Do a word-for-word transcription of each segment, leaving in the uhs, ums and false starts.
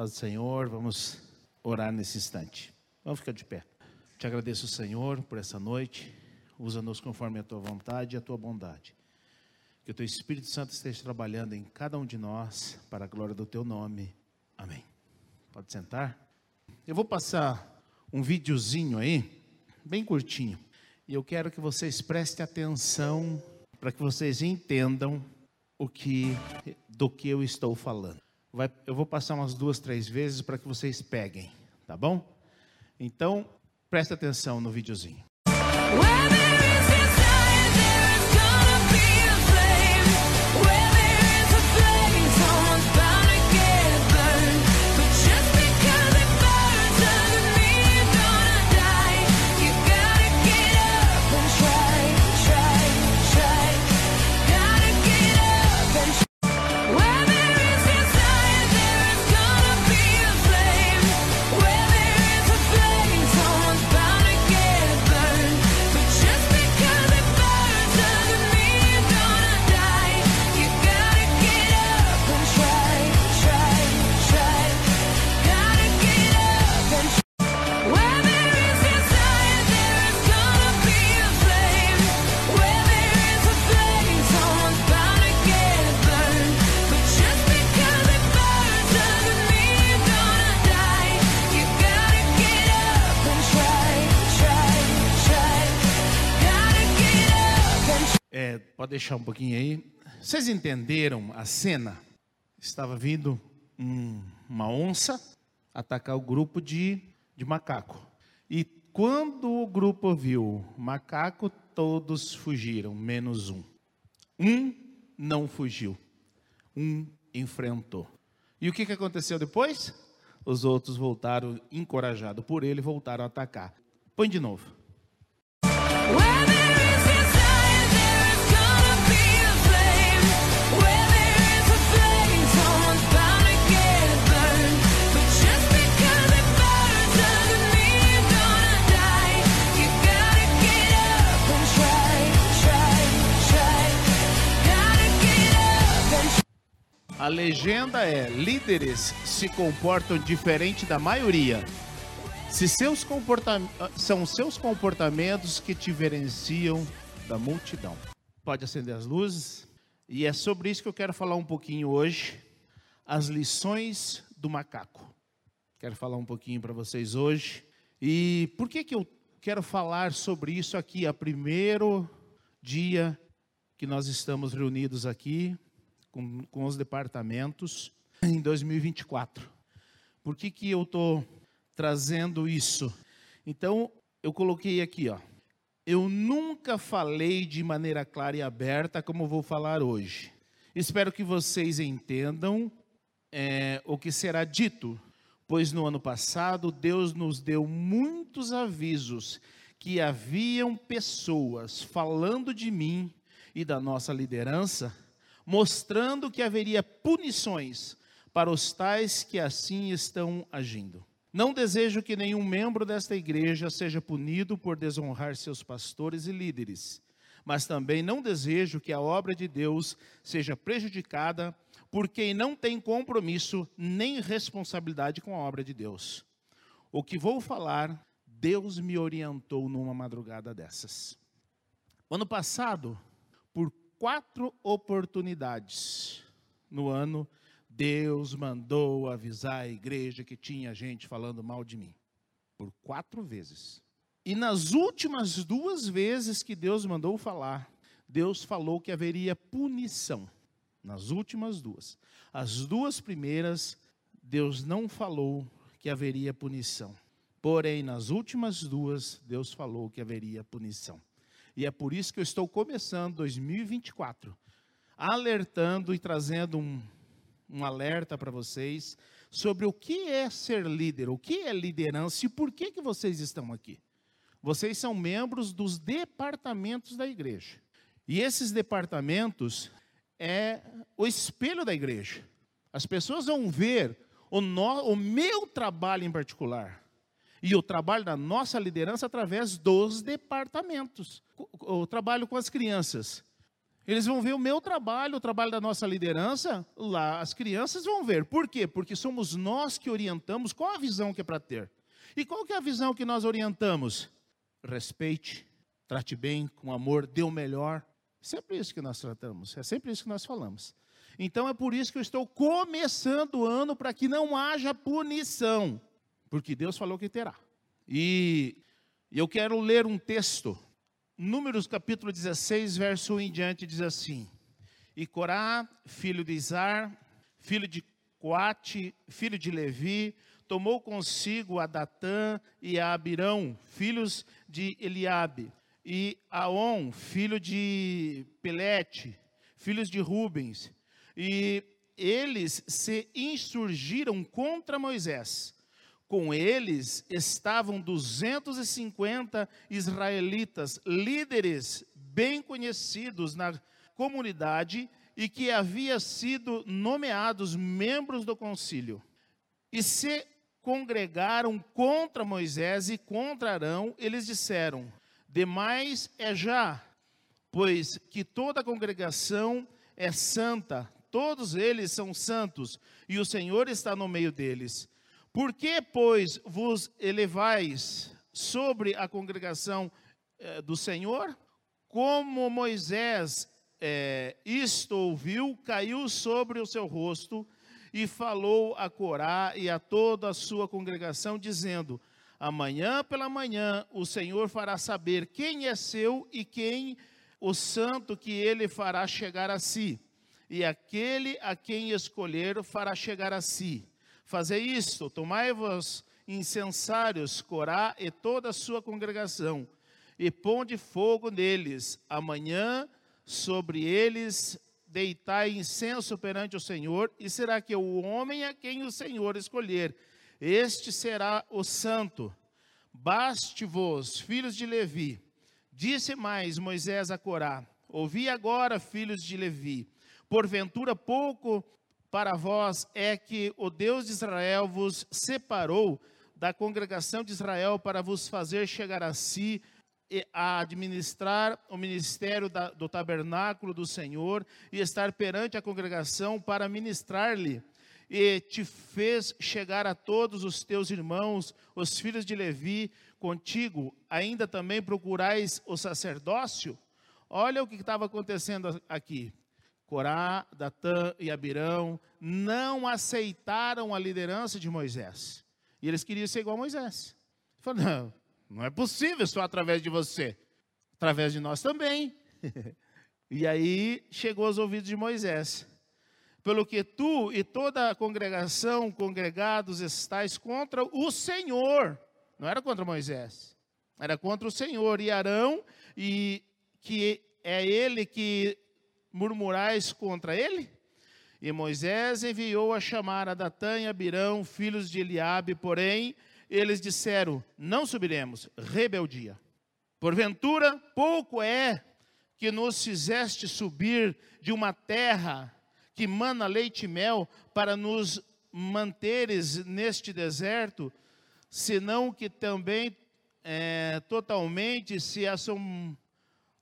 Paz do Senhor, vamos orar nesse instante. Vamos ficar de pé. Te agradeço, Senhor, por essa noite. Usa-nos conforme a tua vontade e a tua bondade. Que o teu Espírito Santo esteja trabalhando em cada um de nós, para a glória do teu nome. Amém. Pode sentar. Eu vou passar um videozinho aí, bem curtinho. E eu quero que vocês prestem atenção, para que vocês entendam o que, do que eu estou falando. Vai, eu vou passar umas duas, três vezes para que vocês peguem, tá bom? Então, presta atenção no videozinho. Pode deixar um pouquinho aí. Vocês entenderam a cena? Estava vindo um, uma onça atacar o grupo de, de macaco. E quando o grupo viu o macaco, todos fugiram, menos um. Um não fugiu. Um enfrentou. E o que, que aconteceu depois? Os outros voltaram, encorajados por ele, voltaram a atacar. Põe de novo. A legenda é: líderes se comportam diferente da maioria. Se seus comporta... São seus comportamentos que te diferenciam da multidão. Pode acender as luzes. E é sobre isso que eu quero falar um pouquinho hoje. As lições do macaco. Quero falar um pouquinho para vocês hoje. E por que que eu quero falar sobre isso aqui? É o primeiro dia que nós estamos reunidos aqui. Com, com os departamentos, em dois mil e vinte e quatro. Por que que eu estou trazendo isso? Então, eu coloquei aqui, ó. Eu nunca falei de maneira clara e aberta como vou falar hoje. Espero que vocês entendam é, o que será dito, pois no ano passado, Deus nos deu muitos avisos que haviam pessoas falando de mim e da nossa liderança, mostrando que haveria punições para os tais que assim estão agindo. Não desejo que nenhum membro desta igreja seja punido por desonrar seus pastores e líderes, mas também não desejo que a obra de Deus seja prejudicada por quem não tem compromisso nem responsabilidade com a obra de Deus. O que vou falar, Deus me orientou numa madrugada dessas. Ano passado, por Quatro oportunidades no ano, Deus mandou avisar a igreja que tinha gente falando mal de mim. Por quatro vezes. E nas últimas duas vezes que Deus mandou falar, Deus falou que haveria punição. Nas últimas duas. As duas primeiras, Deus não falou que haveria punição. Porém, nas últimas duas, Deus falou que haveria punição. E é por isso que eu estou começando dois mil e vinte e quatro, alertando e trazendo um, um alerta para vocês sobre o que é ser líder, o que é liderança e por que que vocês estão aqui. Vocês são membros dos departamentos da igreja. E esses departamentos é o espelho da igreja. As pessoas vão ver o, no, o meu trabalho em particular. E o trabalho da nossa liderança através dos departamentos. O trabalho com as crianças. Eles vão ver o meu trabalho, o trabalho da nossa liderança, lá as crianças vão ver. Por quê? Porque somos nós que orientamos qual a visão que é para ter. E qual que é a visão que nós orientamos? Respeite, trate bem, com amor, dê o melhor. Sempre isso que nós tratamos, é sempre isso que nós falamos. Então é por isso que eu estou começando o ano para que não haja punição. Porque Deus falou que terá. E eu quero ler um texto. Números capítulo dezesseis, verso um em diante, diz assim: E Corá, filho de Izar, filho de Coate, filho de Levi, tomou consigo Adatã e a Abirão, filhos de Eliabe, e Aon, filho de Pelete, filhos de Rubens, e eles se insurgiram contra Moisés. Com eles estavam duzentos e cinquenta israelitas, líderes bem conhecidos na comunidade e que haviam sido nomeados membros do concílio. E se congregaram contra Moisés e contra Arão, eles disseram: demais é já, pois que toda a congregação é santa, todos eles são santos, e o Senhor está no meio deles. Por que, pois, vos elevais sobre a congregação eh, do Senhor? Como Moisés eh, isto ouviu, caiu sobre o seu rosto e falou a Corá e a toda a sua congregação, dizendo: amanhã pela manhã o Senhor fará saber quem é seu e quem o santo que ele fará chegar a si. E aquele a quem escolher fará chegar a si. Fazei isto, tomai-vos incensários, Corá e toda a sua congregação, e ponde fogo neles. Amanhã sobre eles deitai incenso perante o Senhor, e será que o homem a quem o Senhor escolher, este será o santo. Baste-vos, filhos de Levi. Disse mais Moisés a Corá: ouvi agora, filhos de Levi, porventura pouco para vós é que o Deus de Israel vos separou da congregação de Israel para vos fazer chegar a si, e a administrar o ministério da, do tabernáculo do Senhor e estar perante a congregação para ministrar-lhe. E te fez chegar a todos os teus irmãos, os filhos de Levi, contigo. Ainda também procurais o sacerdócio? Olha o que estava acontecendo aqui. Corá, Datã e Abirão não aceitaram a liderança de Moisés. E eles queriam ser igual a Moisés. Falaram: não, não é possível só através de você. Através de nós também. E aí chegou aos ouvidos de Moisés: pelo que tu e toda a congregação congregados estais contra o Senhor. Não era contra Moisés. Era contra o Senhor. E Arão, e que é ele que murmurais contra ele? E Moisés enviou a chamar a Datã e Abirão, filhos de Eliabe, porém eles disseram: não subiremos, rebeldia. Porventura pouco é que nos fizeste subir de uma terra que mana leite e mel, para nos manteres neste deserto, senão que também é, totalmente se assom,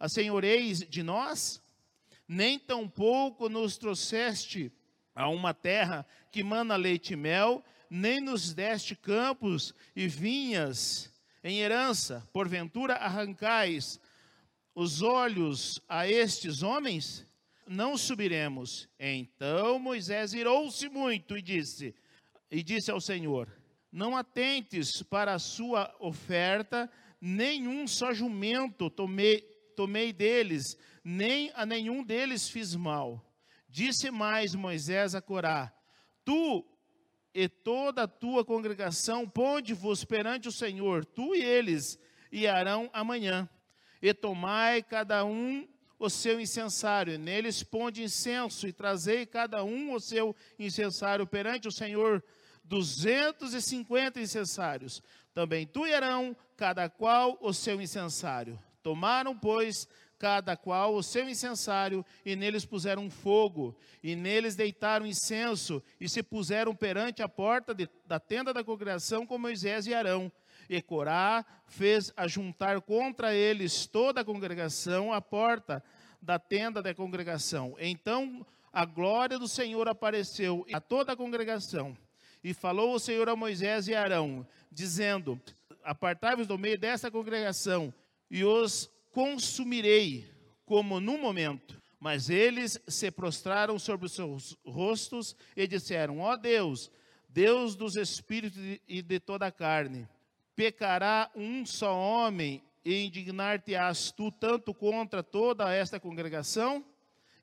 assenhoreis de nós? Nem tampouco nos trouxeste a uma terra que mana leite e mel, nem nos deste campos e vinhas em herança. Porventura arrancais os olhos a estes homens? Não subiremos. Então Moisés irou-se muito e disse, e disse ao Senhor: não atentes para a sua oferta, nenhum só jumento tomei, tomei deles, nem a nenhum deles fiz mal. Disse mais Moisés a Corá: tu e toda a tua congregação, ponde-vos perante o Senhor, tu e eles, e Arão amanhã, e tomai cada um o seu incensário, e neles ponde incenso, e trazei cada um o seu incensário perante o Senhor, duzentos e cinquenta incensários, também tu e Arão, cada qual o seu incensário. Tomaram, pois, cada qual o seu incensário, e neles puseram fogo, e neles deitaram incenso, e se puseram perante a porta de, da tenda da congregação com Moisés e Arão. E Corá fez ajuntar contra eles toda a congregação à porta da tenda da congregação. Então a glória do Senhor apareceu a toda a congregação. E falou o Senhor a Moisés e a Arão, dizendo: apartai-vos do meio desta congregação, e os consumirei, como num momento. Mas eles se prostraram sobre os seus rostos e disseram: ó Deus, Deus dos espíritos e de toda a carne, pecará um só homem, e indignar-te-ás tu tanto contra toda esta congregação?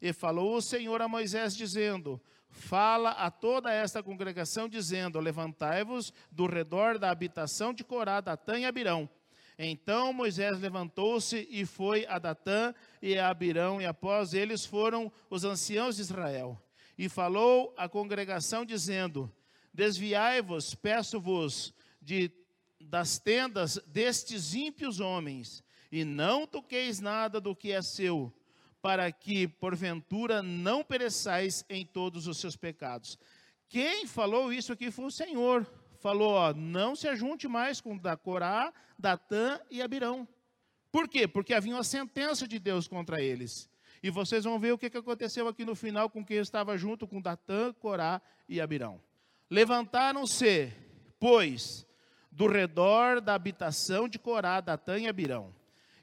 E falou o Senhor a Moisés, dizendo: fala a toda esta congregação, dizendo: levantai-vos do redor da habitação de Corá, Adatã e Abirão. Então Moisés levantou-se e foi a Adatã e a Abirão, e após eles foram os anciãos de Israel. E falou a congregação, dizendo: desviai-vos, peço-vos, de, das tendas destes ímpios homens, e não toqueis nada do que é seu, para que, porventura, não pereçais em todos os seus pecados. Quem falou isso aqui foi o Senhor. Falou, ó, não se ajunte mais com da Corá, Datã e Abirão. Por quê? Porque havia uma sentença de Deus contra eles. E vocês vão ver o que aconteceu aqui no final com quem estava junto com Datã, Corá e Abirão. Levantaram-se, pois, do redor da habitação de Corá, Datã e Abirão.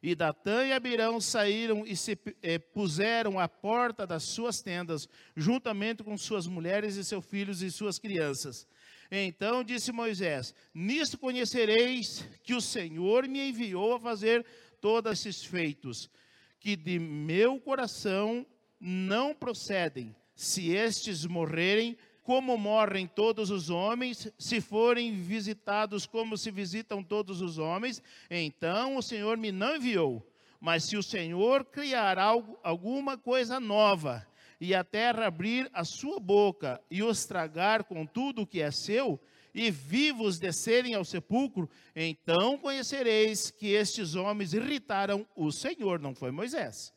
E Datã e Abirão saíram e se eh, puseram à porta das suas tendas, juntamente com suas mulheres e seus filhos e suas crianças. Então disse Moisés: nisto conhecereis que o Senhor me enviou a fazer todos esses feitos, que de meu coração não procedem, se estes morrerem, como morrem todos os homens, se forem visitados como se visitam todos os homens, então o Senhor me não enviou. Mas se o Senhor criar algo, alguma coisa nova, e a terra abrir a sua boca, e os tragar com tudo o que é seu, e vivos descerem ao sepulcro, então conhecereis que estes homens irritaram o Senhor. Não foi Moisés,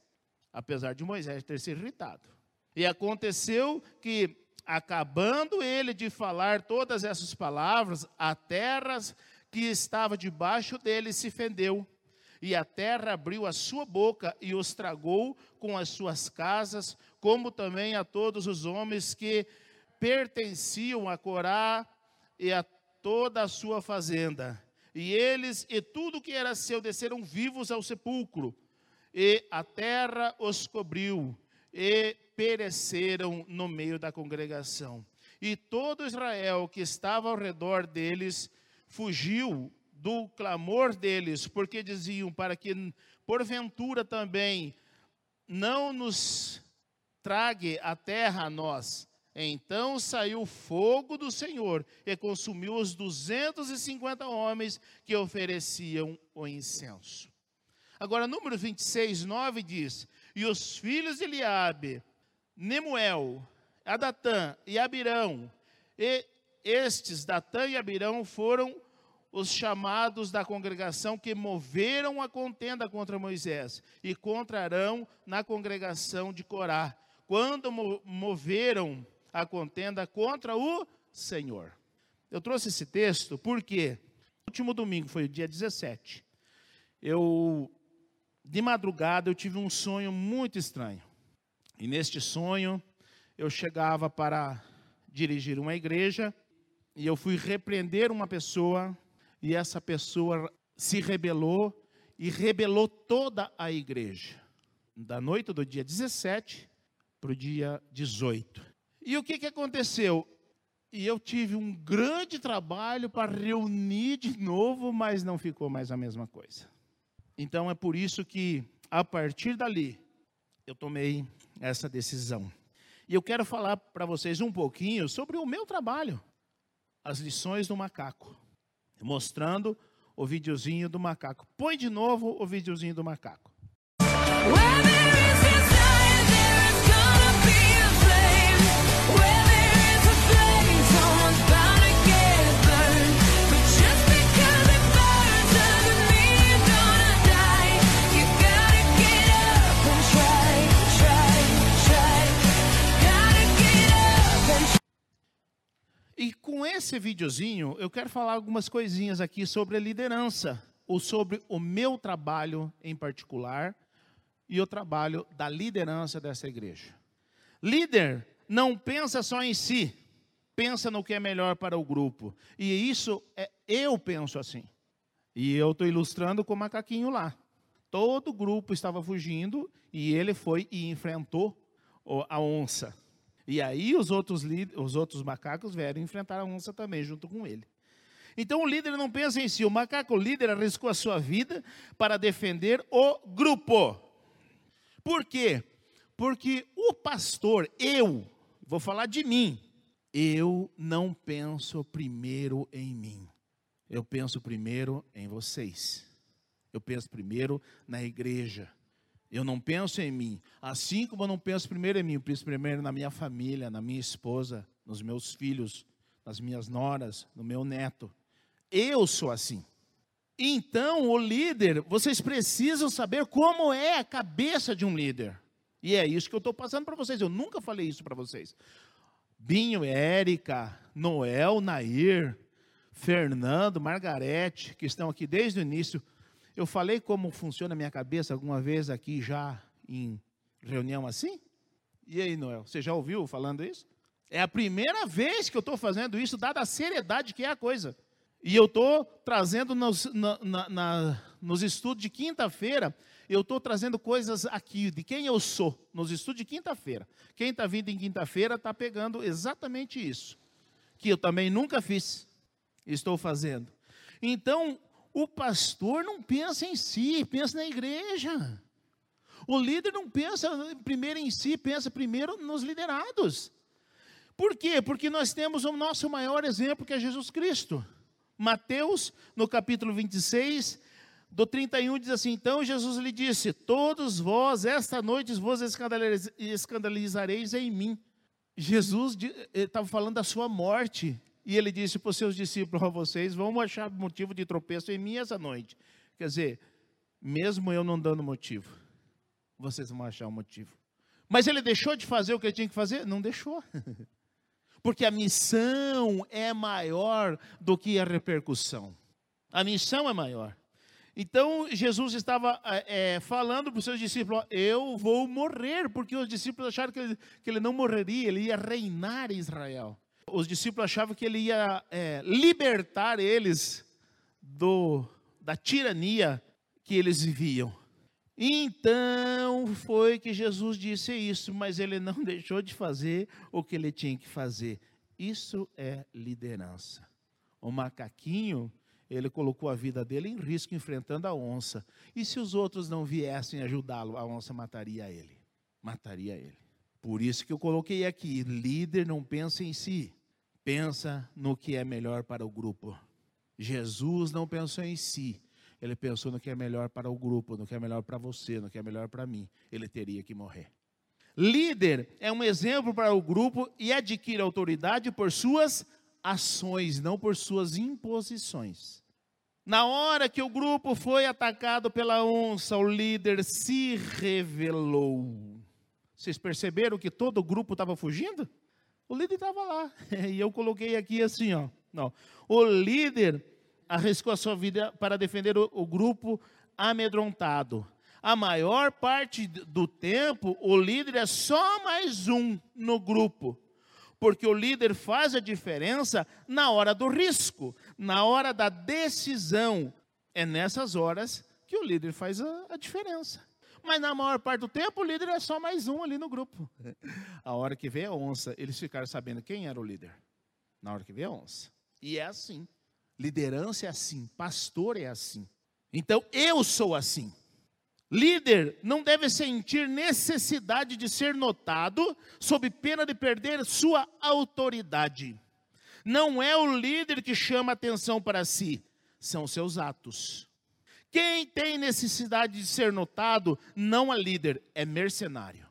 apesar de Moisés ter se irritado. E aconteceu que, acabando ele de falar todas essas palavras, a terra que estava debaixo dele se fendeu, e a terra abriu a sua boca e os tragou com as suas casas, como também a todos os homens que pertenciam a Corá e a toda a sua fazenda. E eles e tudo que era seu desceram vivos ao sepulcro, e a terra os cobriu, e pereceram no meio da congregação. E todo Israel que estava ao redor deles fugiu do clamor deles, porque diziam: para que porventura também não nos trague a terra a nós. Então saiu fogo do Senhor e consumiu os duzentos e cinquenta homens que ofereciam o incenso. Agora, Números vinte e seis, nove diz: e os filhos de Eliabe, Nemuel, Adatã e Abirão, e estes, Datã e Abirão, foram os chamados da congregação que moveram a contenda contra Moisés e contra Arão na congregação de Corá, quando moveram a contenda contra o Senhor. Eu trouxe esse texto porque, no último domingo, foi o dia dezessete, eu... de madrugada eu tive um sonho muito estranho, e neste sonho eu chegava para dirigir uma igreja, e eu fui repreender uma pessoa, e essa pessoa se rebelou, e rebelou toda a igreja, da noite do dia dezessete para o dia dezoito, e o que, que aconteceu? E eu tive um grande trabalho para reunir de novo, mas não ficou mais a mesma coisa. Então, é por isso que, a partir dali, eu tomei essa decisão. E eu quero falar para vocês um pouquinho sobre o meu trabalho, as lições do macaco, mostrando o videozinho do macaco. Põe de novo o videozinho do macaco. E com esse videozinho, eu quero falar algumas coisinhas aqui sobre a liderança, ou sobre o meu trabalho em particular, e o trabalho da liderança dessa igreja. Líder não pensa só em si, pensa no que é melhor para o grupo. E isso, é, eu penso assim. E eu estou ilustrando com o macaquinho lá. Todo o grupo estava fugindo e ele foi e enfrentou a onça. E aí os outros, os outros macacos vieram enfrentar a onça também junto com ele. Então o líder não pensa em si, o macaco líder arriscou a sua vida para defender o grupo. Por quê? Porque o pastor, eu, vou falar de mim, eu não penso primeiro em mim. Eu penso primeiro em vocês. Eu penso primeiro na igreja. Eu não penso em mim, assim como eu não penso primeiro em mim, eu penso primeiro na minha família, na minha esposa, nos meus filhos, nas minhas noras, no meu neto. Eu sou assim. Então, o líder, vocês precisam saber como é a cabeça de um líder. E é isso que eu estou passando para vocês, eu nunca falei isso para vocês. Binho, Érica, Noel, Nair, Fernando, Margarete, que estão aqui desde o início. Eu falei como funciona a minha cabeça alguma vez aqui já em reunião assim? E aí, Noel, você já ouviu falando isso? É a primeira vez que eu estou fazendo isso, dada a seriedade que é a coisa. E eu estou trazendo nos, na, na, na, nos estudos de quinta-feira, eu estou trazendo coisas aqui de quem eu sou, nos estudos de quinta-feira. Quem está vindo em quinta-feira está pegando exatamente isso, que eu também nunca fiz, estou fazendo. Então, o pastor não pensa em si, pensa na igreja. O líder não pensa primeiro em si, pensa primeiro nos liderados. Por quê? Porque nós temos o nosso maior exemplo, que é Jesus Cristo. Mateus, no capítulo vinte e seis, do trinta e um, diz assim: Então Jesus lhe disse, todos vós, esta noite, vos escandalizareis em mim. Jesus estava falando da sua morte. E ele disse para os seus discípulos, vocês vão achar motivo de tropeço em mim essa noite. Quer dizer, mesmo eu não dando motivo, vocês vão achar um motivo. Mas ele deixou de fazer o que ele tinha que fazer? Não deixou. Porque a missão é maior do que a repercussão. A missão é maior. Então, Jesus estava é, falando para os seus discípulos, ó, eu vou morrer, porque os discípulos acharam que ele, que ele não morreria, ele ia reinar em Israel. Os discípulos achavam que ele ia é, libertar eles do, da tirania que eles viviam. Então foi que Jesus disse isso, mas ele não deixou de fazer o que ele tinha que fazer. Isso é liderança. O macaquinho, ele colocou a vida dele em risco enfrentando a onça. E se os outros não viessem ajudá-lo, a onça mataria ele. Mataria ele. Por isso que eu coloquei aqui, líder não pensa em si, pensa no que é melhor para o grupo. Jesus não pensou em si, ele pensou no que é melhor para o grupo, no que é melhor para você, no que é melhor para mim. Ele teria que morrer. Líder é um exemplo para o grupo e adquire autoridade por suas ações, não por suas imposições. Na hora que o grupo foi atacado pela onça, o líder se revelou. Vocês perceberam que todo o grupo estava fugindo? O líder estava lá. E eu coloquei aqui assim, ó. Não. O líder arriscou a sua vida para defender o, o grupo amedrontado. A maior parte do tempo, o líder é só mais um no grupo. Porque o líder faz a diferença na hora do risco, na hora da decisão. É nessas horas que o líder faz a, a diferença. Mas na maior parte do tempo, o líder é só mais um ali no grupo. A hora que veio a onça, eles ficaram sabendo quem era o líder. Na hora que veio a onça. E é assim. Liderança é assim. Pastor é assim. Então, eu sou assim. Líder não deve sentir necessidade de ser notado, sob pena de perder sua autoridade. Não é o líder que chama atenção para si. São seus atos. Quem tem necessidade de ser notado, não é líder, é mercenário.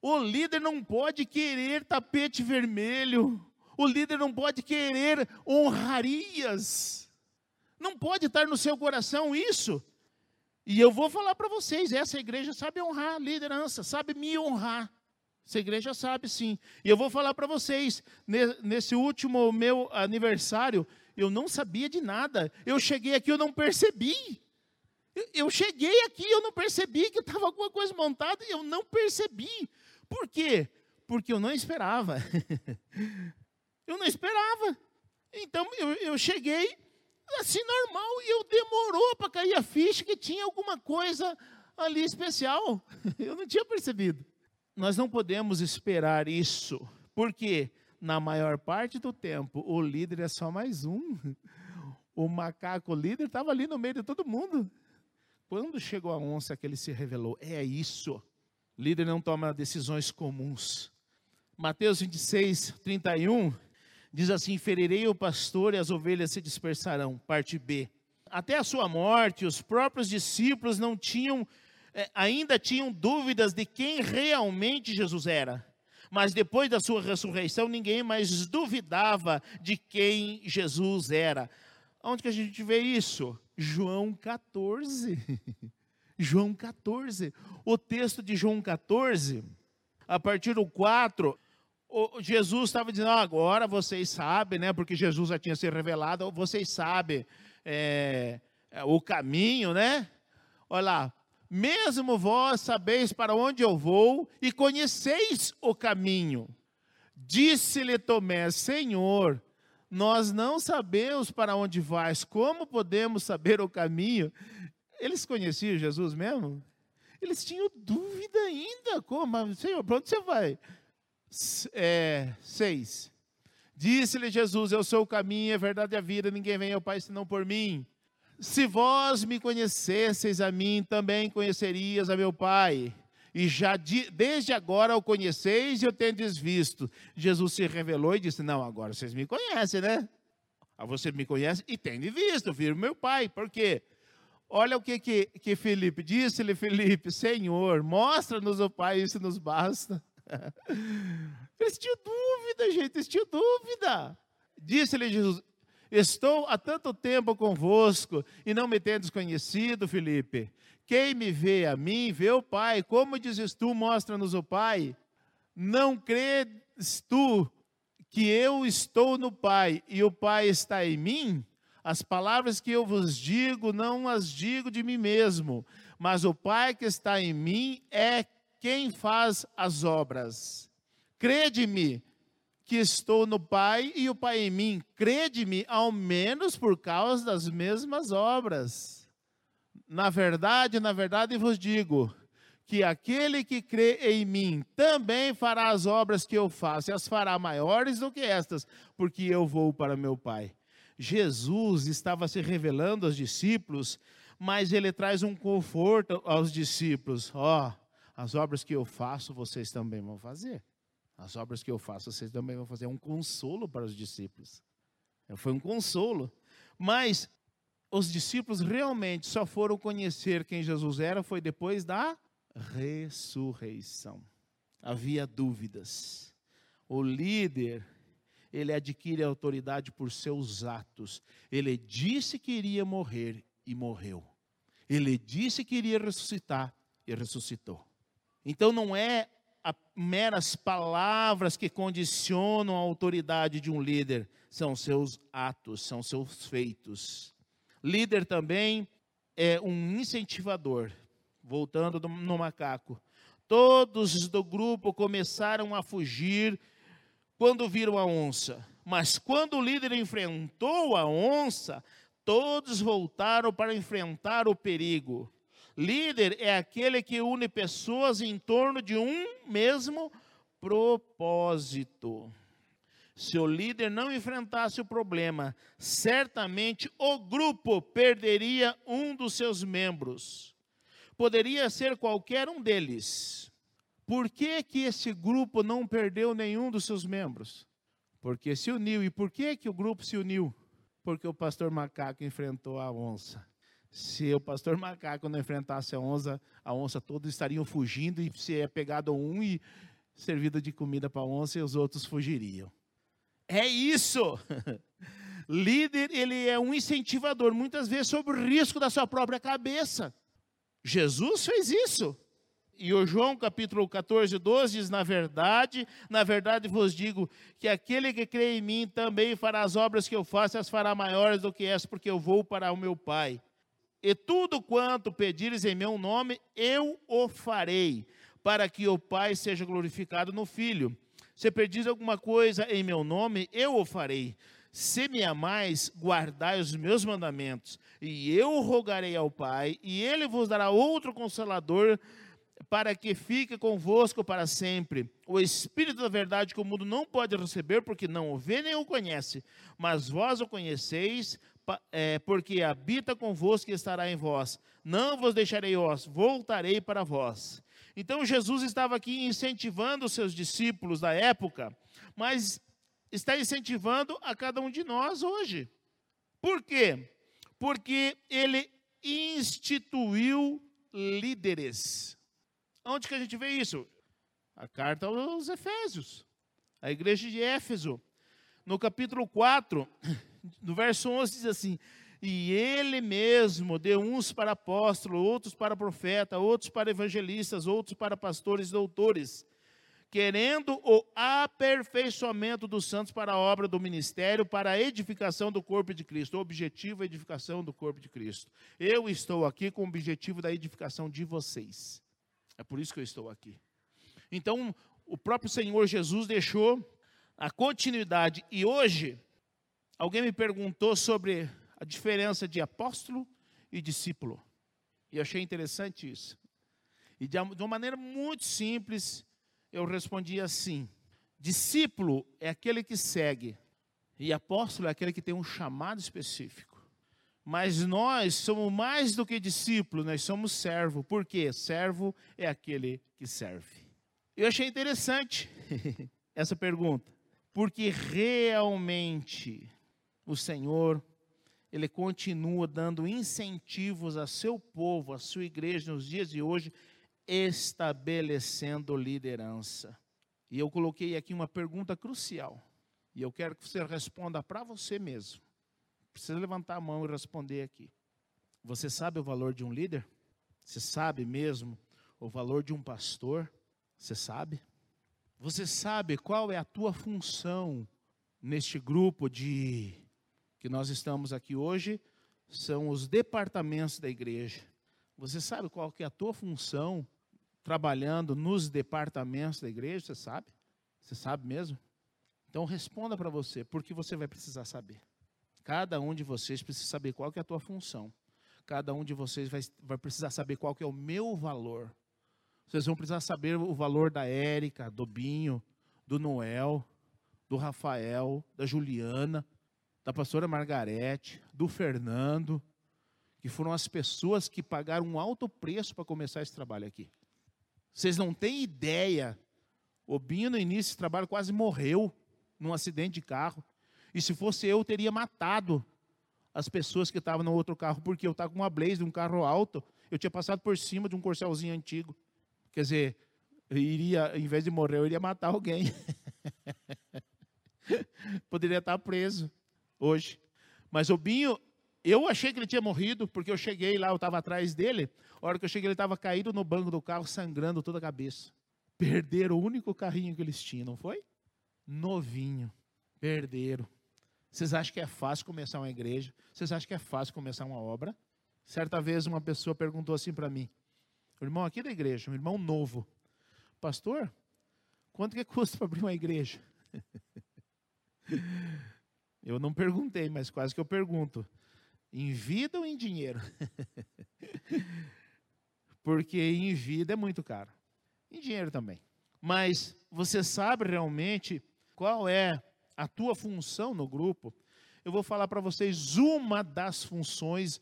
O líder não pode querer tapete vermelho. O líder não pode querer honrarias. Não pode estar no seu coração isso. E eu vou falar para vocês, essa igreja sabe honrar a liderança, sabe me honrar. Essa igreja sabe sim. E eu vou falar para vocês, nesse último meu aniversário, eu não sabia de nada. Eu cheguei aqui, eu não percebi. Eu cheguei aqui, eu não percebi que estava alguma coisa montada e eu não percebi. Por quê? Porque eu não esperava. Eu não esperava. Então, eu, eu cheguei assim, normal, e eu demorou para cair a ficha que tinha alguma coisa ali especial. Eu não tinha percebido. Nós não podemos esperar isso, porque na maior parte do tempo, o líder é só mais um. O macaco líder estava ali no meio de todo mundo. Quando chegou a onça que ele se revelou, é isso. Líder não toma decisões comuns. Mateus vinte e seis, trinta e um, diz assim: ferirei o pastor e as ovelhas se dispersarão. Parte B. Até a sua morte, os próprios discípulos não tinham, eh, ainda tinham dúvidas de quem realmente Jesus era. Mas depois da sua ressurreição, ninguém mais duvidava de quem Jesus era. Onde que a gente vê isso? João catorze, João catorze, o texto de João catorze, a partir do quatro, o, Jesus estava dizendo, ah, agora vocês sabem, né, porque Jesus já tinha se revelado, vocês sabem é, é, o caminho, né, olha lá, mesmo vós sabeis para onde eu vou e conheceis o caminho. Disse-lhe Tomé, Senhor, nós não sabemos para onde vais, como podemos saber o caminho? Eles conheciam Jesus mesmo? Eles tinham dúvida ainda, como? Senhor, para onde você vai? É, seis. Disse-lhe Jesus, eu sou o caminho, a verdade e a vida, ninguém vem ao Pai senão por mim. Se vós me conhecesseis a mim, também conhecerias a meu Pai. E já de, desde agora o conheceis e o tendes visto. Jesus se revelou e disse, não, agora vocês me conhecem, né? Você me conhece e tem visto, filho, meu Pai. Por quê? Olha o que, que, que Felipe disse-lhe, Felipe, Senhor, mostra-nos o Pai, isso nos basta. Eles tinham dúvida, gente, eles tinham dúvida. Disse-lhe Jesus, estou há tanto tempo convosco e não me tendes conhecido, Felipe. Quem me vê a mim, vê o Pai. Como dizes tu, mostra-nos o Pai. Não crês tu que eu estou no Pai e o Pai está em mim? As palavras que eu vos digo, não as digo de mim mesmo, mas o Pai que está em mim é quem faz as obras. Crede-me que estou no Pai e o Pai em mim. Crede-me, ao menos por causa das mesmas obras. Na verdade, na verdade vos digo, que aquele que crê em mim também fará as obras que eu faço, e as fará maiores do que estas, porque eu vou para meu Pai. Jesus estava se revelando aos discípulos, mas ele traz um conforto aos discípulos. Ó, oh, as obras que eu faço, vocês também vão fazer. As obras que eu faço, vocês também vão fazer. É um consolo para os discípulos. Foi um consolo. Mas os discípulos realmente só foram conhecer quem Jesus era, foi depois da ressurreição. Havia dúvidas. O líder, ele adquire autoridade por seus atos. Ele disse que iria morrer e morreu. Ele disse que iria ressuscitar e ressuscitou. Então não é a meras palavras que condicionam a autoridade de um líder. São seus atos, são seus feitos. Líder também é um incentivador. Voltando no macaco. Todos do grupo começaram a fugir quando viram a onça. Mas quando o líder enfrentou a onça, todos voltaram para enfrentar o perigo. Líder é aquele que une pessoas em torno de um mesmo propósito. Se o líder não enfrentasse o problema, certamente o grupo perderia um dos seus membros. Poderia ser qualquer um deles. Por que que esse grupo não perdeu nenhum dos seus membros? Porque se uniu. E por que que o grupo se uniu? Porque o pastor macaco enfrentou a onça. Se o pastor macaco não enfrentasse a onça, a onça todos estariam fugindo e seria pegado um e servido de comida para a onça e os outros fugiriam. É isso. Líder, ele é um incentivador, muitas vezes sob o risco da sua própria cabeça. Jesus fez isso. E o João capítulo catorze, doze diz, na verdade, na verdade vos digo, que aquele que crê em mim também fará as obras que eu faço, as fará maiores do que essa, porque eu vou para o meu Pai. E tudo quanto pedires em meu nome, eu o farei, para que o Pai seja glorificado no Filho. Se pedires alguma coisa em meu nome, eu o farei. Se me amais, guardai os meus mandamentos, e eu rogarei ao Pai, e ele vos dará outro consolador, para que fique convosco para sempre. O Espírito da verdade que o mundo não pode receber, porque não o vê nem o conhece, mas vós o conheceis, é, porque habita convosco e estará em vós. Não vos deixarei órfãos, voltarei para vós. Então Jesus estava aqui incentivando os seus discípulos da época, mas está incentivando a cada um de nós hoje. Por quê? Porque ele instituiu líderes. Onde que a gente vê isso? A carta aos Efésios, a igreja de Éfeso, no capítulo quatro, no verso onze, diz assim: e ele mesmo deu uns para apóstolos, outros para profetas, outros para evangelistas, outros para pastores e doutores, querendo o aperfeiçoamento dos santos para a obra do ministério, para a edificação do corpo de Cristo. O objetivo é a edificação do corpo de Cristo. Eu estou aqui com o objetivo da edificação de vocês. É por isso que eu estou aqui. Então, o próprio Senhor Jesus deixou a continuidade. E hoje, alguém me perguntou sobre a diferença de apóstolo e discípulo. E eu achei interessante isso. E de uma maneira muito simples, eu respondi assim: discípulo é aquele que segue, e apóstolo é aquele que tem um chamado específico. Mas nós somos mais do que discípulo, nós somos servo. Por quê? Servo é aquele que serve. Eu achei interessante essa pergunta, porque realmente o Senhor, ele continua dando incentivos a seu povo, a sua igreja nos dias de hoje, estabelecendo liderança. E eu coloquei aqui uma pergunta crucial, e eu quero que você responda para você mesmo. Precisa levantar a mão e responder aqui. Você sabe o valor de um líder? Você sabe mesmo o valor de um pastor? Você sabe? Você sabe qual é a tua função neste grupo de que nós estamos aqui hoje? São os departamentos da igreja. Você sabe qual que é a tua função trabalhando nos departamentos da igreja? Você sabe? Você sabe mesmo? Então responda para você, porque você vai precisar saber. Cada um de vocês precisa saber qual que é a tua função. Cada um de vocês vai, vai precisar saber qual que é o meu valor. Vocês vão precisar saber o valor da Érica, do Binho, do Noel, do Rafael, da Juliana, da pastora Margarete, do Fernando, que foram as pessoas que pagaram um alto preço para começar esse trabalho aqui. Vocês não têm ideia. O Binho, no início desse trabalho, quase morreu num acidente de carro. E se fosse eu, eu teria matado as pessoas que estavam no outro carro, porque eu estava com uma Blazer, um carro alto, eu tinha passado por cima de um corcelzinho antigo. Quer dizer, eu iria, ao invés de morrer, eu iria matar alguém. Poderia estar preso hoje. Mas o Binho, eu achei que ele tinha morrido, porque eu cheguei lá, eu estava atrás dele, a hora que eu cheguei ele estava caído no banco do carro, sangrando toda a cabeça. Perderam o único carrinho que eles tinham, não foi? Novinho, perderam. Vocês acham que é fácil começar uma igreja? Vocês acham que é fácil começar uma obra? Certa vez uma pessoa perguntou assim para mim, o irmão aqui da igreja, um irmão novo: pastor, quanto que custa para abrir uma igreja? Eu não perguntei, mas quase que eu pergunto: em vida ou em dinheiro? Porque em vida é muito caro, em dinheiro também. Mas você sabe realmente qual é a tua função no grupo? Eu vou falar para vocês uma das funções,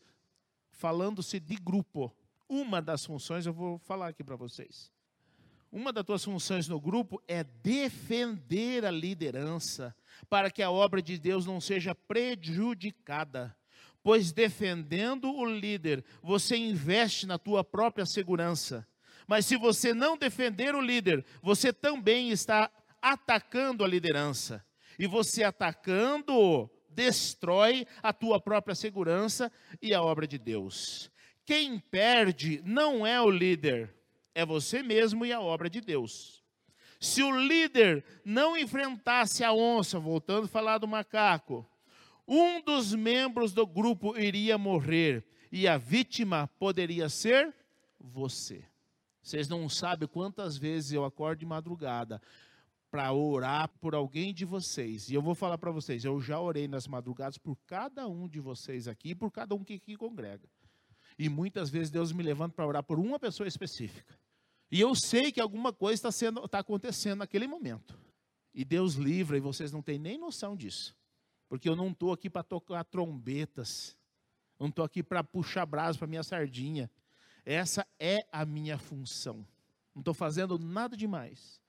falando-se de grupo. Uma das funções eu vou falar aqui para vocês. Uma das tuas funções no grupo é defender a liderança, para que a obra de Deus não seja prejudicada. Pois defendendo o líder, você investe na tua própria segurança. Mas se você não defender o líder, você também está atacando a liderança. E você atacando, destrói a tua própria segurança e a obra de Deus. Quem perde não é o líder, é você mesmo e a obra de Deus. Se o líder não enfrentasse a onça, voltando a falar do macaco, um dos membros do grupo iria morrer. e a vítima poderia ser você. Vocês não sabem quantas vezes eu acordo de madrugada para orar por alguém de vocês. E eu vou falar para vocês, eu já orei nas madrugadas por cada um de vocês aqui, por cada um que, que congrega. E muitas vezes Deus me levanta para orar por uma pessoa específica. E eu sei que alguma coisa está sendo, está acontecendo naquele momento. E Deus livra, e vocês não têm nem noção disso. Porque eu não estou aqui para tocar trombetas. Eu não estou aqui para puxar brasa para minha sardinha. Essa é a minha função. Não estou fazendo nada demais.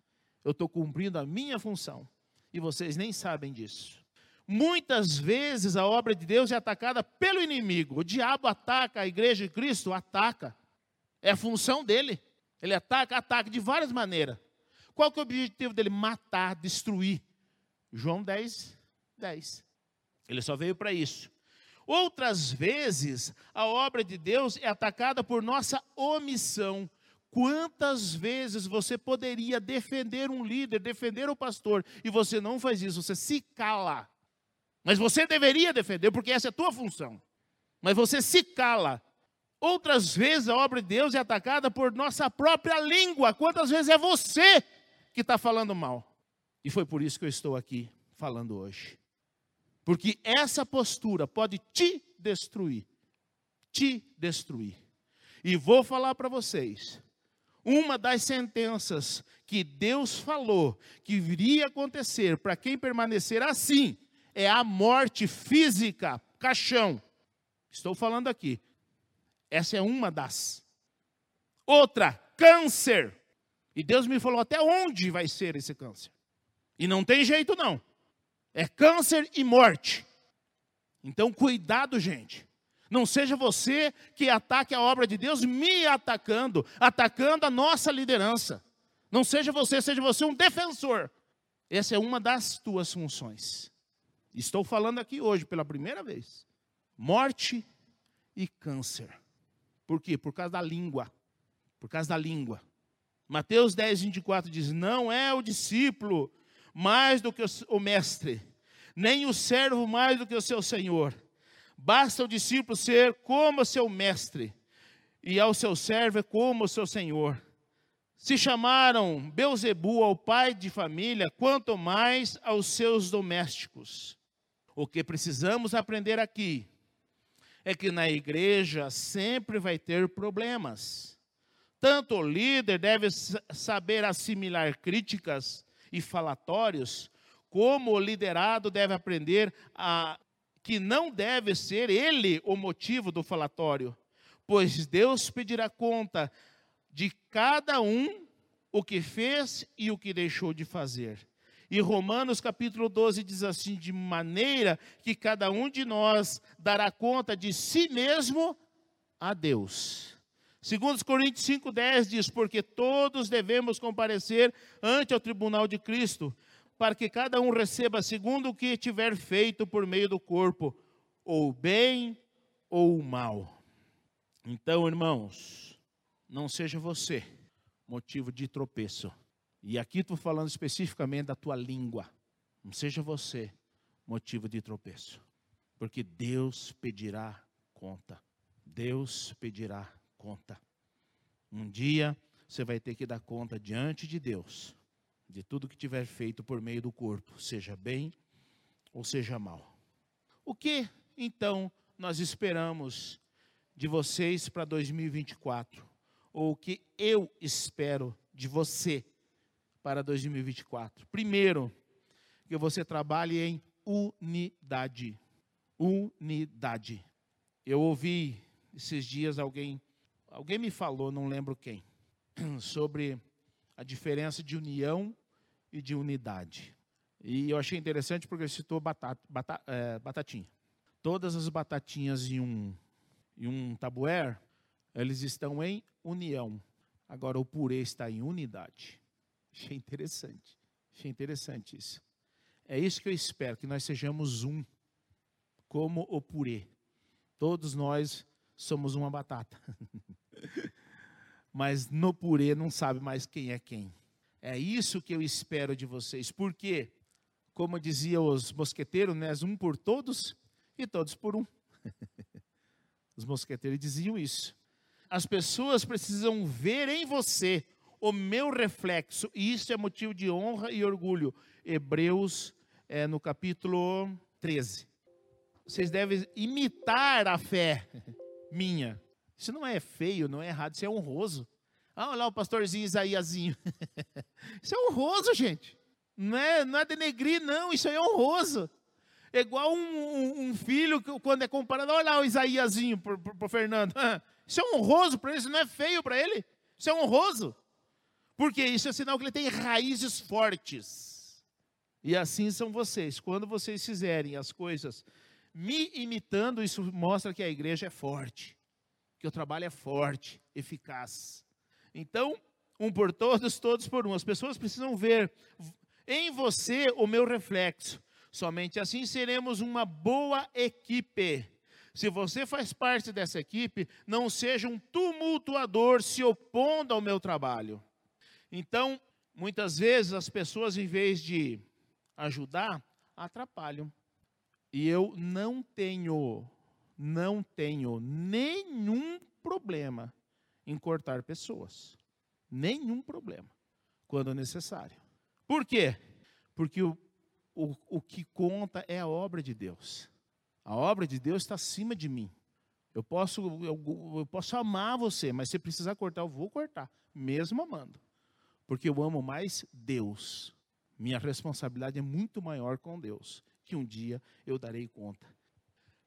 Eu estou cumprindo a minha função. E vocês nem sabem disso. Muitas vezes a obra de Deus é atacada pelo inimigo. O diabo ataca a igreja de Cristo, ataca. É a função dele. Ele ataca, ataca de várias maneiras. Qual que é o objetivo dele? Matar, destruir. João dez, dez. Ele só veio para isso. Outras vezes a obra de Deus é atacada por nossa omissão. Quantas vezes você poderia defender um líder, defender o pastor, e você não faz isso, você se cala. Mas você deveria defender, porque essa é a tua função. Mas você se cala. Outras vezes a obra de Deus é atacada por nossa própria língua. Quantas vezes é você que está falando mal? E foi por isso que eu estou aqui falando hoje. Porque essa postura pode te destruir. Te destruir. E vou falar para vocês. Uma das sentenças que Deus falou que viria acontecer para quem permanecer assim, é a morte física, caixão. Estou falando aqui. Essa é uma das. Outra, câncer. E Deus me falou até onde vai ser esse câncer. E não tem jeito não. É câncer e morte. Então cuidado, gente. Não seja você que ataque a obra de Deus me atacando, atacando a nossa liderança. Não seja você, seja você um defensor. Essa é uma das tuas funções. Estou falando aqui hoje pela primeira vez. Morte e câncer. Por quê? Por causa da língua. Por causa da língua. Mateus dez, vinte e quatro diz, não é o discípulo mais do que o mestre, nem o servo mais do que o seu senhor. Basta o discípulo ser como seu mestre, e ao seu servo é como seu senhor. Se chamaram Beelzebu ao pai de família, quanto mais aos seus domésticos. O que precisamos aprender aqui é que na igreja sempre vai ter problemas. Tanto o líder deve saber assimilar críticas e falatórios, como o liderado deve aprender a que não deve ser ele o motivo do falatório, pois Deus pedirá conta de cada um o que fez e o que deixou de fazer. E Romanos capítulo doze diz assim, de maneira que cada um de nós dará conta de si mesmo a Deus. Segundo Coríntios cinco, dez diz, porque todos devemos comparecer ante o tribunal de Cristo, para que cada um receba segundo o que tiver feito por meio do corpo, ou bem ou mal. Então, irmãos, não seja você motivo de tropeço. E aqui estou falando especificamente da tua língua. Não seja você motivo de tropeço. Porque Deus pedirá conta. Deus pedirá conta. Um dia você vai ter que dar conta diante de Deus de tudo que tiver feito por meio do corpo, seja bem ou seja mal. O que, então, nós esperamos de vocês para dois mil e vinte e quatro? Ou o que eu espero de você para dois mil e vinte e quatro? Primeiro, que você trabalhe em unidade. Unidade. Eu ouvi esses dias alguém, alguém me falou, não lembro quem, sobre a diferença de união e de unidade. E eu achei interessante porque ele citou batata, batata, é, batatinha. Todas as batatinhas em um, em um tabuleiro, eles estão em união. Agora o purê está em unidade. Achei interessante. Achei interessante isso. É isso que eu espero, que nós sejamos um, como o purê. Todos nós somos uma batata. Mas no purê não sabe mais quem é quem. É isso que eu espero de vocês, porque, como diziam os mosqueteiros, né, um por todos e todos por um. Os mosqueteiros diziam isso. As pessoas precisam ver em você o meu reflexo. E isso é motivo de honra e orgulho. Hebreus, é, no capítulo treze. Vocês devem imitar a fé minha. Isso não é feio, não é errado, isso é honroso. Ah, olha lá o pastorzinho Isaiazinho. Isso é honroso, gente. Não é, não é denegrir, não. Isso aí é honroso. É igual um, um, um filho, que, quando é comparado, olha lá o Isaiazinho pro, pro, pro Fernando. Isso é honroso para ele, isso não é feio para ele. Isso é honroso. Porque isso é sinal que ele tem raízes fortes. E assim são vocês. Quando vocês fizerem as coisas me imitando, isso mostra que a igreja é forte. Que o trabalho é forte, eficaz. Então, um por todos, todos por um. As pessoas precisam ver em você o meu reflexo. Somente assim seremos uma boa equipe. Se você faz parte dessa equipe, não seja um tumultuador se opondo ao meu trabalho. Então, muitas vezes as pessoas, em vez de ajudar, atrapalham. E eu não tenho, não tenho nenhum problema em cortar pessoas. Nenhum problema, quando necessário. Por quê? Porque o, o, o que conta é a obra de Deus. A obra de Deus está acima de mim. Eu posso, eu, eu posso amar você, mas se precisar cortar, eu vou cortar, mesmo amando. Porque eu amo mais Deus. Minha responsabilidade é muito maior com Deus, que um dia eu darei conta.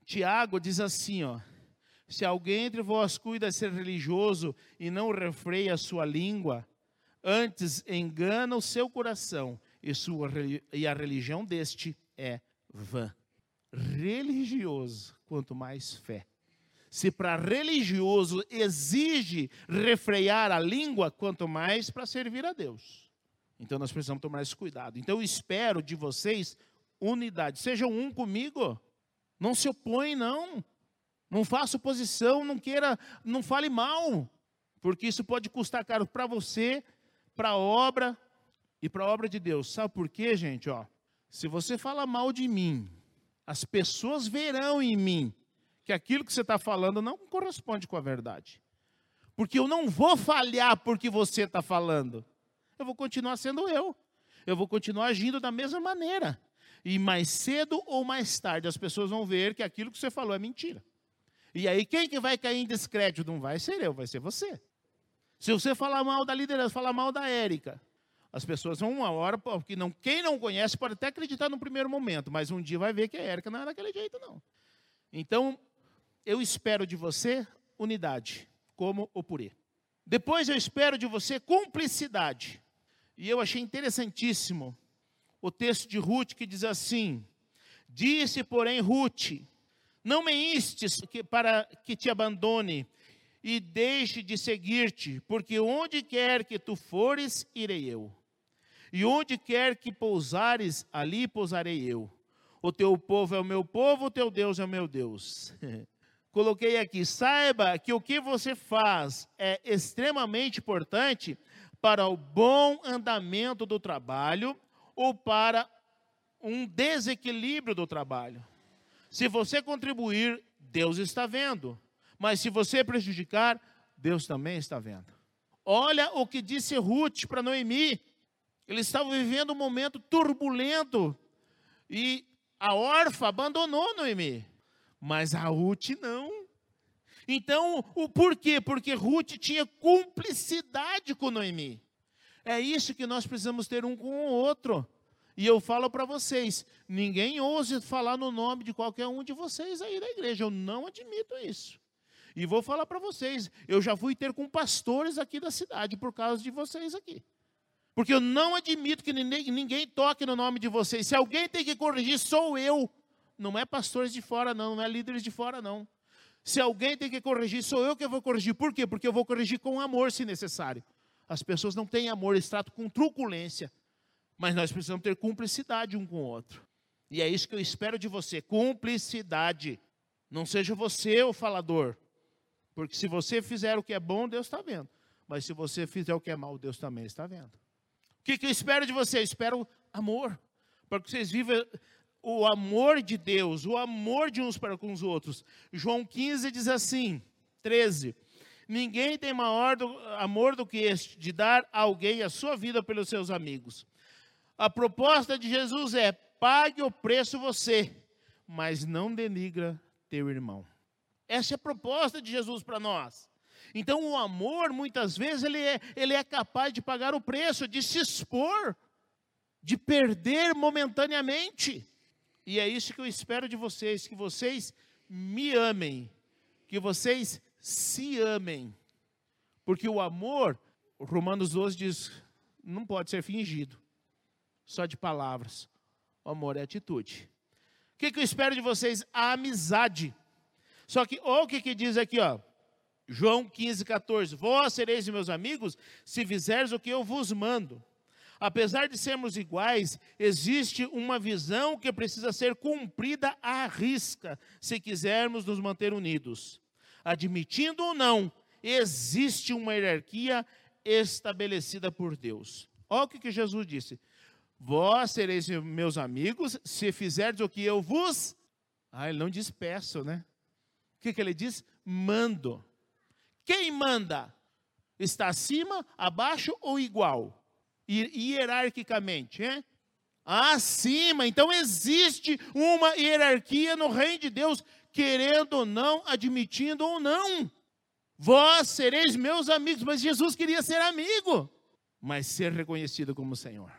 Tiago diz assim, ó. Se alguém entre vós cuida de ser religioso e não refreia a sua língua, antes engana o seu coração, e, sua, e a religião deste é vã. Religioso, quanto mais fé. Se para religioso exige refrear a língua, quanto mais para servir a Deus. Então nós precisamos tomar esse cuidado. Então eu espero de vocês unidade. Sejam um comigo. Não se opõem, não. Não faça oposição, não queira, não fale mal, porque isso pode custar caro para você, para a obra e para a obra de Deus. Sabe por quê, gente? Ó, se você fala mal de mim, as pessoas verão em mim que aquilo que você está falando não corresponde com a verdade. Porque eu não vou falhar porque você está falando. Eu vou continuar sendo eu. Eu vou continuar agindo da mesma maneira. E mais cedo ou mais tarde as pessoas vão ver que aquilo que você falou é mentira. E aí, quem que vai cair em descrédito? Não vai ser eu, vai ser você. Se você falar mal da liderança, falar mal da Érica, as pessoas vão uma hora, porque não, quem não conhece pode até acreditar no primeiro momento, mas um dia vai ver que a Érica não é daquele jeito, não. Então, eu espero de você unidade, como o purê. Depois eu espero de você cumplicidade. E eu achei interessantíssimo o texto de Rute que diz assim, disse, porém, Rute... Não me instes que, para que te abandone e deixe de seguir-te, porque onde quer que tu fores, irei eu. E onde quer que pousares, ali pousarei eu. O teu povo é o meu povo, o teu Deus é o meu Deus. Coloquei aqui, saiba que o que você faz é extremamente importante para o bom andamento do trabalho ou para um desequilíbrio do trabalho. Se você contribuir, Deus está vendo. Mas se você prejudicar, Deus também está vendo. Olha o que disse Rute para Noemi. Eles estavam vivendo um momento turbulento. E a órfã abandonou Noemi. Mas a Rute não. Então, o porquê? Porque Rute tinha cumplicidade com Noemi. É isso que nós precisamos ter um com o outro. E eu falo para vocês, ninguém ouse falar no nome de qualquer um de vocês aí da igreja, eu não admito isso. E vou falar para vocês, eu já fui ter com pastores aqui da cidade por causa de vocês aqui. Porque eu não admito que ninguém, ninguém toque no nome de vocês, se alguém tem que corrigir sou eu. Não é pastores de fora não, não é líderes de fora não. Se alguém tem que corrigir, sou eu que vou corrigir. Por quê? Porque eu vou corrigir com amor se necessário. As pessoas não têm amor, eles tratam com truculência. Mas nós precisamos ter cumplicidade um com o outro. E é isso que eu espero de você, cumplicidade. Não seja você o falador. Porque se você fizer o que é bom, Deus está vendo. Mas se você fizer o que é mal, Deus também está vendo. O que, que eu espero de você? Eu espero amor. Para que vocês vivam o amor de Deus, o amor de uns para com os outros. João quinze diz assim, treze. Ninguém tem maior do, amor do que este, de dar a alguém a sua vida pelos seus amigos. A proposta de Jesus é, pague o preço você, mas não denigra teu irmão. Essa é a proposta de Jesus para nós. Então o amor, muitas vezes, ele é, ele é capaz de pagar o preço, de se expor, de perder momentaneamente. E é isso que eu espero de vocês, que vocês me amem, que vocês se amem, porque o amor, Romanos doze diz, não pode ser fingido, só de palavras. O amor é atitude. O que, que eu espero de vocês? A amizade. Só que, olha o que, que diz aqui, ó, João quinze, catorze, vós sereis meus amigos, se fizeres o que eu vos mando. Apesar de sermos iguais, existe uma visão que precisa ser cumprida à risca, se quisermos nos manter unidos. Admitindo ou não, existe uma hierarquia estabelecida por Deus. Olha o que, que Jesus disse. Vós sereis meus amigos, se fizerdes o que eu vos... Ah, ele não diz peço, né? O que, que ele diz? Mando. Quem manda? Está acima, abaixo ou igual? Hierarquicamente, hein? Acima. Então existe uma hierarquia no reino de Deus, querendo ou não, admitindo ou não. Vós sereis meus amigos, mas Jesus queria ser amigo, mas ser reconhecido como Senhor.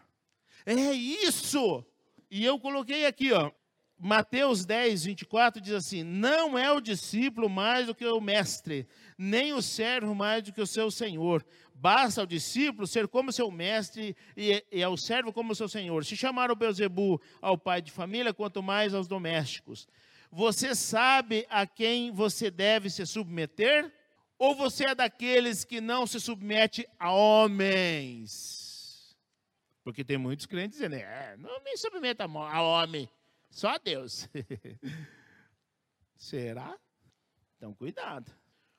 É isso, e eu coloquei aqui, ó, Mateus dez, vinte e quatro diz assim, não é o discípulo mais do que o mestre, nem o servo mais do que o seu senhor, basta ao discípulo ser como seu mestre e, e ao servo como seu senhor, se chamar o Beelzebu ao pai de família, quanto mais aos domésticos. Você sabe a quem você deve se submeter? Ou você é daqueles que não se submete a homens? Porque tem muitos crentes dizendo, é, não me submeta a homem, só a Deus. Será? Então, cuidado.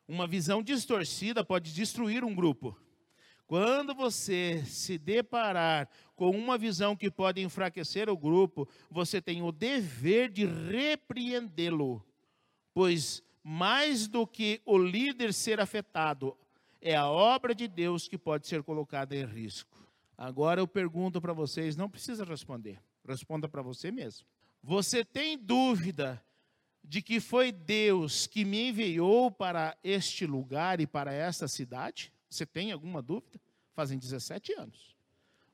Uma visão distorcida pode destruir um grupo. Quando você se deparar com uma visão que pode enfraquecer o grupo, você tem o dever de repreendê-lo, pois mais do que o líder ser afetado, é a obra de Deus que pode ser colocada em risco. Agora eu pergunto para vocês, não precisa responder, responda para você mesmo. Você tem dúvida de que foi Deus que me enviou para este lugar e para esta cidade? Você tem alguma dúvida? Fazem dezessete anos.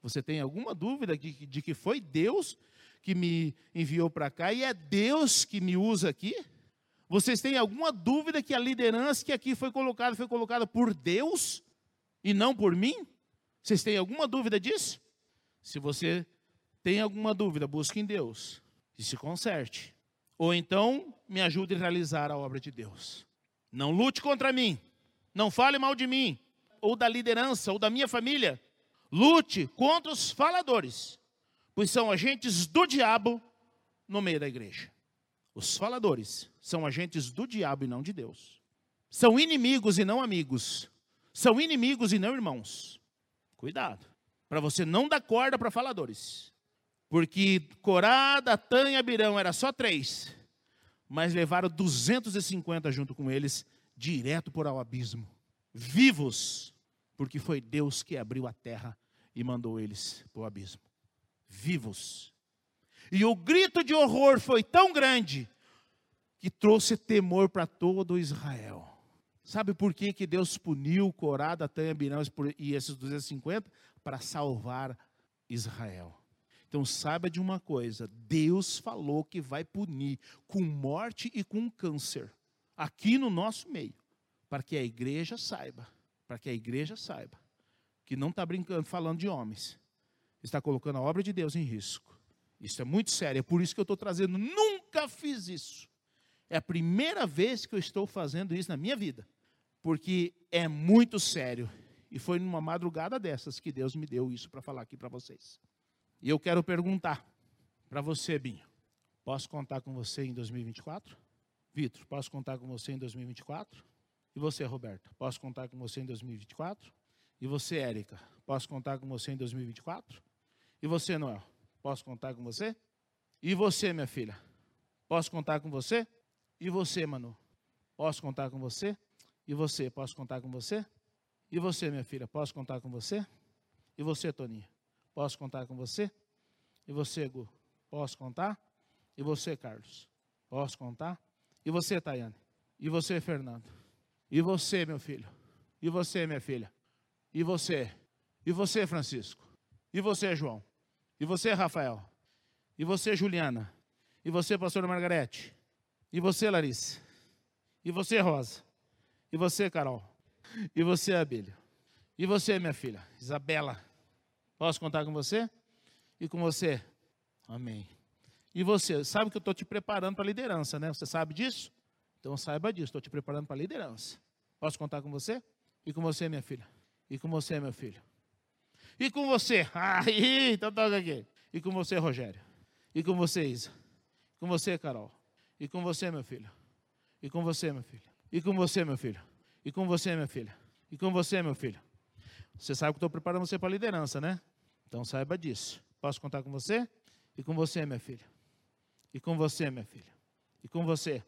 Você tem alguma dúvida de, de que foi Deus que me enviou para cá e é Deus que me usa aqui? Vocês têm alguma dúvida que a liderança que aqui foi colocada, foi colocada por Deus e não por mim? Vocês têm alguma dúvida disso? Se você tem alguma dúvida, busque em Deus e se conserte. Ou então, me ajude a realizar a obra de Deus. Não lute contra mim. Não fale mal de mim. Ou da liderança, ou da minha família, lute contra os faladores, pois são agentes do diabo no meio da igreja. Os faladores são agentes do diabo e não de Deus. São inimigos e não amigos. São inimigos e não irmãos. Cuidado, para você não dar corda para faladores, porque Corá, Adatã e Abirão era só três, mas levaram duzentos e cinquenta junto com eles, direto por ao abismo, vivos. Porque foi Deus que abriu a terra e mandou eles para o abismo. Vivos. E o grito de horror foi tão grande que trouxe temor para todo Israel. Sabe por que, que Deus puniu Corá, Datã e Abirão e esses duzentos e cinquenta? Para salvar Israel. Então saiba de uma coisa, Deus falou que vai punir com morte e com câncer. Aqui no nosso meio. Para que a igreja saiba. Para que a igreja saiba que não está brincando, falando de homens, está colocando a obra de Deus em risco. Isso é muito sério, é por isso que eu estou trazendo, nunca fiz isso, é a primeira vez que eu estou fazendo isso na minha vida, porque é muito sério, e foi numa madrugada dessas que Deus me deu isso para falar aqui para vocês. E eu quero perguntar para você, Binho, posso contar com você em dois mil e vinte e quatro? Vitor, posso contar com você em dois mil e vinte e quatro? E você, Roberto, posso contar com você em dois mil e vinte e quatro? E você, Érica, posso contar com você em dois mil e vinte e quatro? E você, Noel, posso contar com você? E você, minha filha? Posso contar com você? E você, Manu? Posso contar com você? E você? Posso contar com você? E você, minha filha? Posso contar com você? E você, Toninha? Posso contar com você? E você, Gu? Posso contar? E você, Carlos? Posso contar? E você, Tayane? E você, Fernando? E você, meu filho? E você, minha filha? E você? E você, Francisco? E você, João? E você, Rafael? E você, Juliana? E você, pastora Margarete? E você, Larissa? E você, Rosa? E você, Carol? E você, Abílio? E você, minha filha? Isabela? Posso contar com você? E com você? Amém. E você, sabe que eu estou te preparando para a liderança, né? Você sabe disso? Então saiba disso, estou te preparando para a liderança. Posso contar com você? E com você, minha filha? E com você, meu filho? E com você? Aí, então toca aqui. E com você, Rogério? E com você, Isa? E com você, Carol? E com você, meu filho? E com você, meu filho? E com você, meu filho? E com você, minha filha? E com você, meu filho? Você sabe que estou preparando você para a liderança, né? Então saiba disso. Posso contar com você? E com você, minha filha? E com você, minha filha. E com você.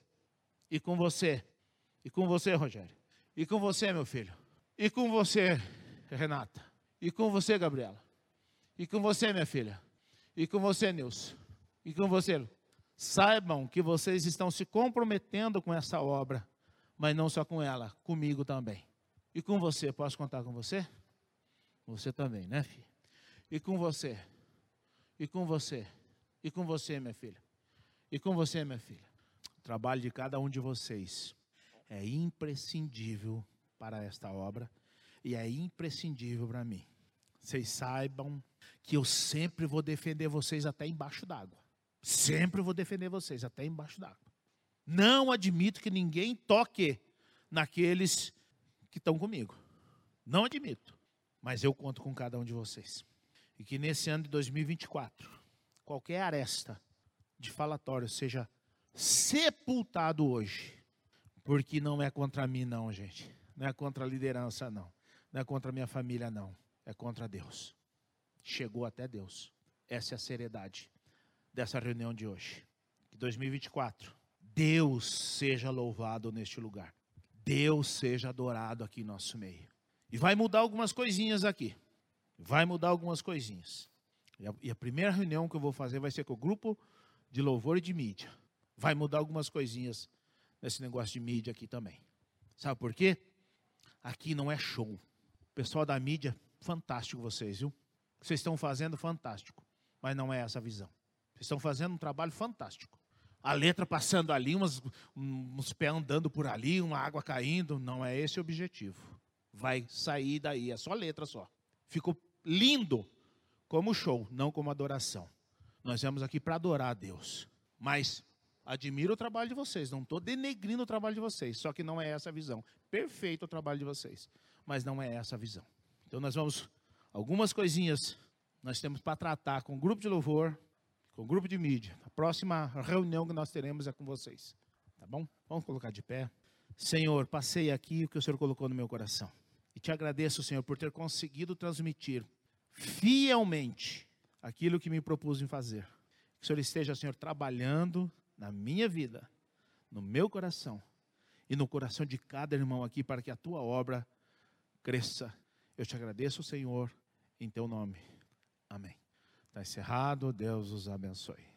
E com você. E com você, Rogério. E com você, meu filho. E com você, Renata. E com você, Gabriela. E com você, minha filha. E com você, Nilson. E com você. Saibam que vocês estão se comprometendo com essa obra, mas não só com ela, comigo também. E com você, posso contar com você? Você também, né, filha? E com você. E com você. E com você, minha filha. E com você, minha filha? O trabalho de cada um de vocês é imprescindível para esta obra e é imprescindível para mim. Vocês saibam que eu sempre vou defender vocês até embaixo d'água. Sempre vou defender vocês até embaixo d'água. Não admito que ninguém toque naqueles que estão comigo. Não admito. Mas eu conto com cada um de vocês. E que nesse ano de dois mil e vinte e quatro, qualquer aresta de falatório seja sepultado hoje, porque não é contra mim não, gente, não é contra a liderança não, não é contra a minha família não, é contra Deus, chegou até Deus. Essa é a seriedade dessa reunião de hoje, que dois mil e vinte e quatro, Deus seja louvado neste lugar, Deus seja adorado aqui em nosso meio, e vai mudar algumas coisinhas aqui, vai mudar algumas coisinhas, e a, e a primeira reunião que eu vou fazer vai ser com o grupo de louvor e de mídia. Vai mudar algumas coisinhas nesse negócio de mídia aqui também. Sabe por quê? Aqui não é show. O pessoal da mídia, fantástico vocês, viu? O que vocês estão fazendo, fantástico. Mas não é essa a visão. Vocês estão fazendo um trabalho fantástico. A letra passando ali, umas, uns pés andando por ali, uma água caindo. Não é esse o objetivo. Vai sair daí, é só letra só. Ficou lindo como show, não como adoração. Nós viemos aqui para adorar a Deus. Mas admiro o trabalho de vocês. Não estou denegrindo o trabalho de vocês. Só que não é essa a visão. Perfeito o trabalho de vocês. Mas não é essa a visão. Então nós vamos... Algumas coisinhas nós temos para tratar com o grupo de louvor, com o grupo de mídia. A próxima reunião que nós teremos é com vocês. Tá bom? Vamos colocar de pé. Senhor, passei aqui o que o Senhor colocou no meu coração. E te agradeço, Senhor, por ter conseguido transmitir fielmente aquilo que me propus em fazer. Que o Senhor esteja, Senhor, trabalhando na minha vida, no meu coração e no coração de cada irmão aqui, para que a tua obra cresça. Eu te agradeço, Senhor, em teu nome. Amém. Está encerrado. Deus os abençoe.